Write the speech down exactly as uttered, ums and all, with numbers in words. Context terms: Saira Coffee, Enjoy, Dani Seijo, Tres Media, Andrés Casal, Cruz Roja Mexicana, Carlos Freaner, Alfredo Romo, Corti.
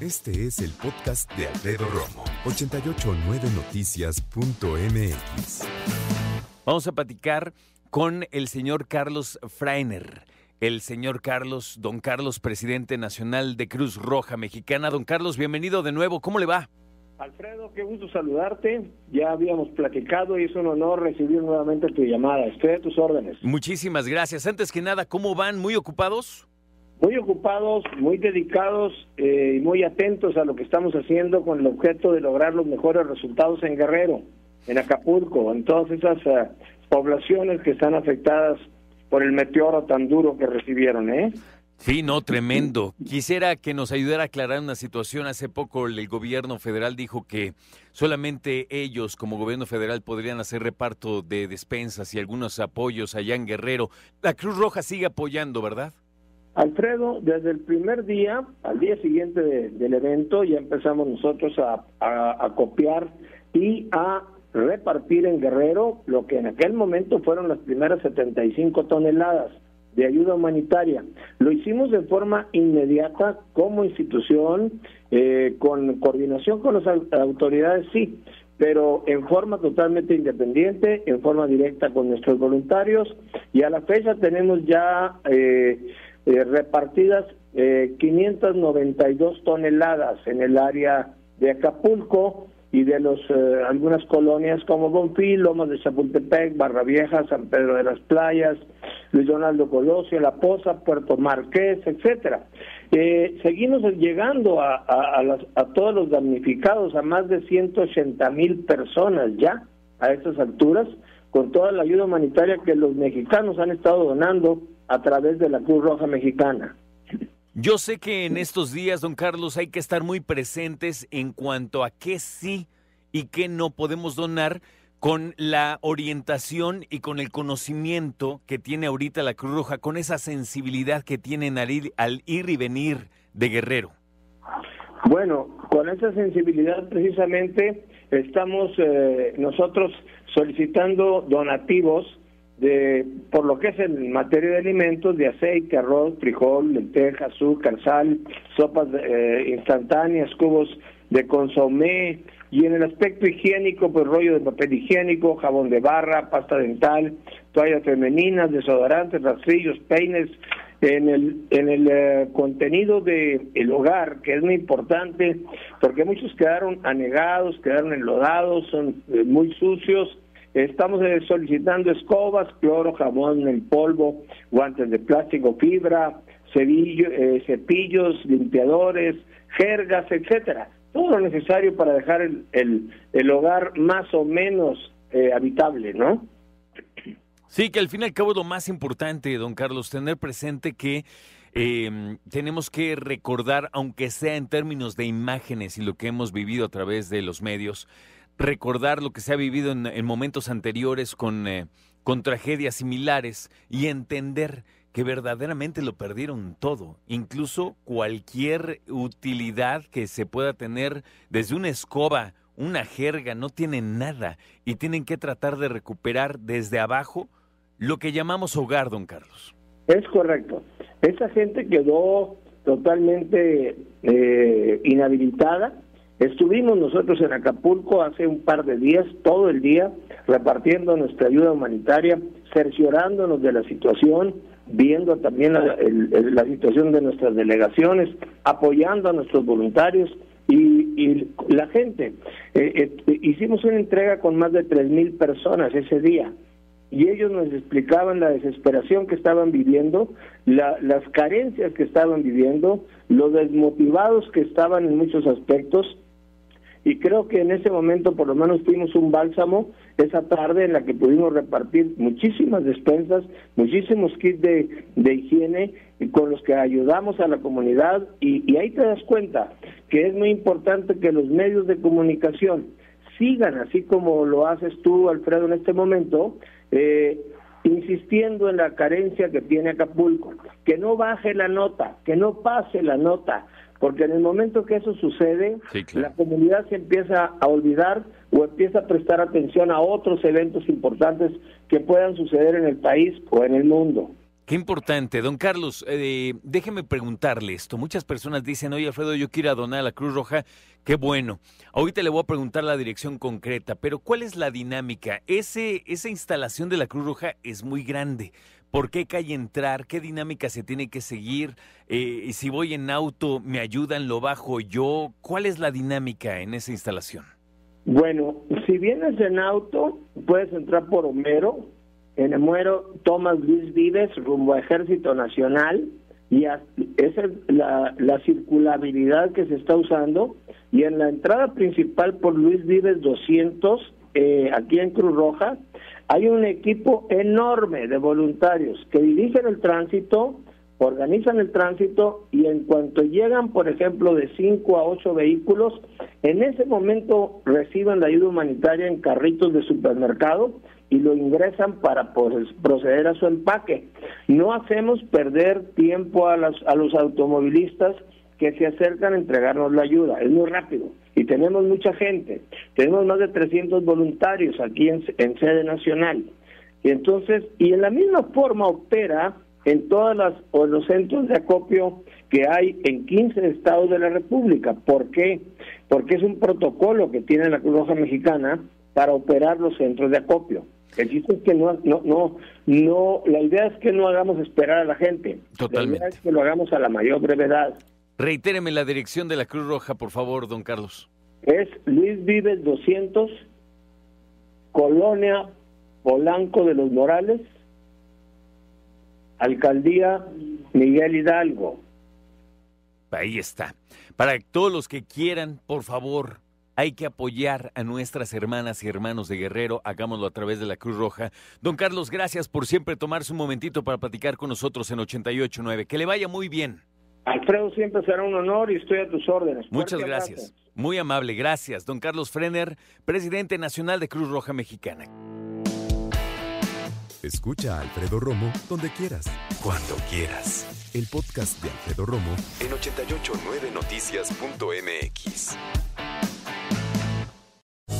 Este es el podcast de Alfredo Romo, ocho ochenta y nueve noticias punto m x. Vamos a platicar con el señor Carlos Freaner, el señor Carlos, don Carlos, presidente nacional de Cruz Roja Mexicana. Don Carlos, bienvenido de nuevo, ¿cómo le va? Alfredo, qué gusto saludarte, ya habíamos platicado y es un honor recibir nuevamente tu llamada, estoy a tus órdenes. Muchísimas gracias, antes que nada, ¿cómo van? ¿Muy ocupados? Muy ocupados, muy dedicados eh, y muy atentos a lo que estamos haciendo con el objeto de lograr los mejores resultados en Guerrero, en Acapulco, en todas esas uh, poblaciones que están afectadas por el meteoro tan duro que recibieron, ¿eh? Sí, no, tremendo. Quisiera que nos ayudara a aclarar una situación. Hace poco el gobierno federal dijo que solamente ellos, como gobierno federal, podrían hacer reparto de despensas y algunos apoyos allá en Guerrero. La Cruz Roja sigue apoyando, ¿verdad? Alfredo, desde el primer día, al día siguiente de, del evento, ya empezamos nosotros a, a, a copiar y a repartir en Guerrero lo que en aquel momento fueron las primeras setenta y cinco toneladas de ayuda humanitaria. Lo hicimos de forma inmediata como institución, eh, con coordinación con las autoridades, sí, pero en forma totalmente independiente, en forma directa con nuestros voluntarios, y a la fecha tenemos ya... Eh, Eh, repartidas eh, quinientas noventa y dos toneladas en el área de Acapulco y de los eh, algunas colonias como Bonfil, Lomas de Chapultepec, Barravieja, San Pedro de las Playas, Luis Donaldo Colosio, La Poza, Puerto Marqués, etcétera. Eh, seguimos llegando a, a, a, las, a todos los damnificados, a más de ciento ochenta mil personas ya a estas alturas, con toda la ayuda humanitaria que los mexicanos han estado donando a través de la Cruz Roja Mexicana. Yo sé que en estos días, don Carlos, hay que estar muy presentes en cuanto a qué sí y qué no podemos donar, con la orientación y con el conocimiento que tiene ahorita la Cruz Roja, con esa sensibilidad que tienen al ir, al ir y venir de Guerrero. Bueno, con esa sensibilidad precisamente estamos eh, nosotros solicitando donativos de, por lo que es en materia de alimentos, de aceite, arroz, frijol, lenteja, azúcar, sal, sopas eh, instantáneas, cubos de consomé, y en el aspecto higiénico, pues rollo de papel higiénico, jabón de barra, pasta dental, toallas femeninas, desodorantes, rastrillos, peines. En el en el eh, contenido de el hogar, que es muy importante, porque muchos quedaron anegados, quedaron enlodados, son eh, muy sucios. Estamos solicitando escobas, cloro, jabón en polvo, guantes de plástico, fibra, cebillo, eh, cepillos, limpiadores, jergas, etcétera. Todo lo necesario para dejar el, el, el hogar más o menos eh, habitable, ¿no? Sí, que al fin y al cabo lo más importante, don Carlos, tener presente que eh, tenemos que recordar, aunque sea en términos de imágenes y lo que hemos vivido a través de los medios, recordar lo que se ha vivido en, en momentos anteriores con, eh, con tragedias similares, y entender que verdaderamente lo perdieron todo, incluso cualquier utilidad que se pueda tener, desde una escoba, una jerga, no tienen nada, y tienen que tratar de recuperar desde abajo lo que llamamos hogar, don Carlos. Es correcto. Esa gente quedó totalmente eh, inhabilitada. Estuvimos nosotros en Acapulco hace un par de días, todo el día, repartiendo nuestra ayuda humanitaria, cerciorándonos de la situación, viendo también la, el, la situación de nuestras delegaciones, apoyando a nuestros voluntarios y, y la gente. Eh, eh, hicimos una entrega con más de tres mil personas ese día, y ellos nos explicaban la desesperación que estaban viviendo, la, las carencias que estaban viviendo, lo desmotivados que estaban en muchos aspectos, y creo que en ese momento por lo menos tuvimos un bálsamo esa tarde en la que pudimos repartir muchísimas despensas, muchísimos kits de, de higiene con los que ayudamos a la comunidad, y, y ahí te das cuenta que es muy importante que los medios de comunicación sigan, así como lo haces tú, Alfredo, en este momento, eh, insistiendo en la carencia que tiene Acapulco, que no baje la nota, que no pase la nota, porque en el momento que eso sucede, sí, claro, la comunidad se empieza a olvidar o empieza a prestar atención a otros eventos importantes que puedan suceder en el país o en el mundo. Qué importante, don Carlos. Eh, déjeme preguntarle esto. Muchas personas dicen, oye, Alfredo, yo quiero donar a la Cruz Roja. Qué bueno. Ahorita le voy a preguntar la dirección concreta, pero ¿cuál es la dinámica? Ese, esa instalación de la Cruz Roja es muy grande. ¿Por qué calle entrar? ¿Qué dinámica se tiene que seguir? Eh, si voy en auto, ¿me ayudan? ¿Lo bajo yo? ¿Cuál es la dinámica en esa instalación? Bueno, si vienes en auto, puedes entrar por Homero. En Homero tomas Luis Vives rumbo a Ejército Nacional, y esa es la, la circulabilidad que se está usando, y en la entrada principal por Luis Vives doscientos, eh, aquí en Cruz Roja, hay un equipo enorme de voluntarios que dirigen el tránsito, organizan el tránsito, y en cuanto llegan, por ejemplo, de cinco a ocho vehículos, en ese momento reciben la ayuda humanitaria en carritos de supermercado y lo ingresan para proceder a su empaque. No hacemos perder tiempo a, las, a los automovilistas que se acercan a entregarnos la ayuda. Es muy rápido y tenemos mucha gente. Tenemos más de trescientos voluntarios aquí en, en sede nacional. Y entonces, y en la misma forma opera en todas las o los centros de acopio que hay en quince estados de la República. ¿Por qué? Porque es un protocolo que tiene la Cruz Roja Mexicana para operar los centros de acopio. El chiste es que no, no, no, no, la idea es que no hagamos esperar a la gente. Totalmente. La idea es que lo hagamos a la mayor brevedad. Reitéreme la dirección de la Cruz Roja, por favor, don Carlos. Es Luis Vives doscientos, Colonia Polanco de los Morales, Alcaldía Miguel Hidalgo. Ahí está. Para todos los que quieran, por favor, hay que apoyar a nuestras hermanas y hermanos de Guerrero. Hagámoslo a través de la Cruz Roja. Don Carlos, gracias por siempre tomarse un momentito para platicar con nosotros en ochenta y ocho punto nueve. Que le vaya muy bien. Alfredo, siempre será un honor y estoy a tus órdenes. Muchas gracias. gracias. Muy amable, gracias. Don Carlos Freaner, presidente nacional de Cruz Roja Mexicana. Escucha a Alfredo Romo donde quieras, cuando quieras. El podcast de Alfredo Romo en ocho ochenta y nueve noticias punto m x.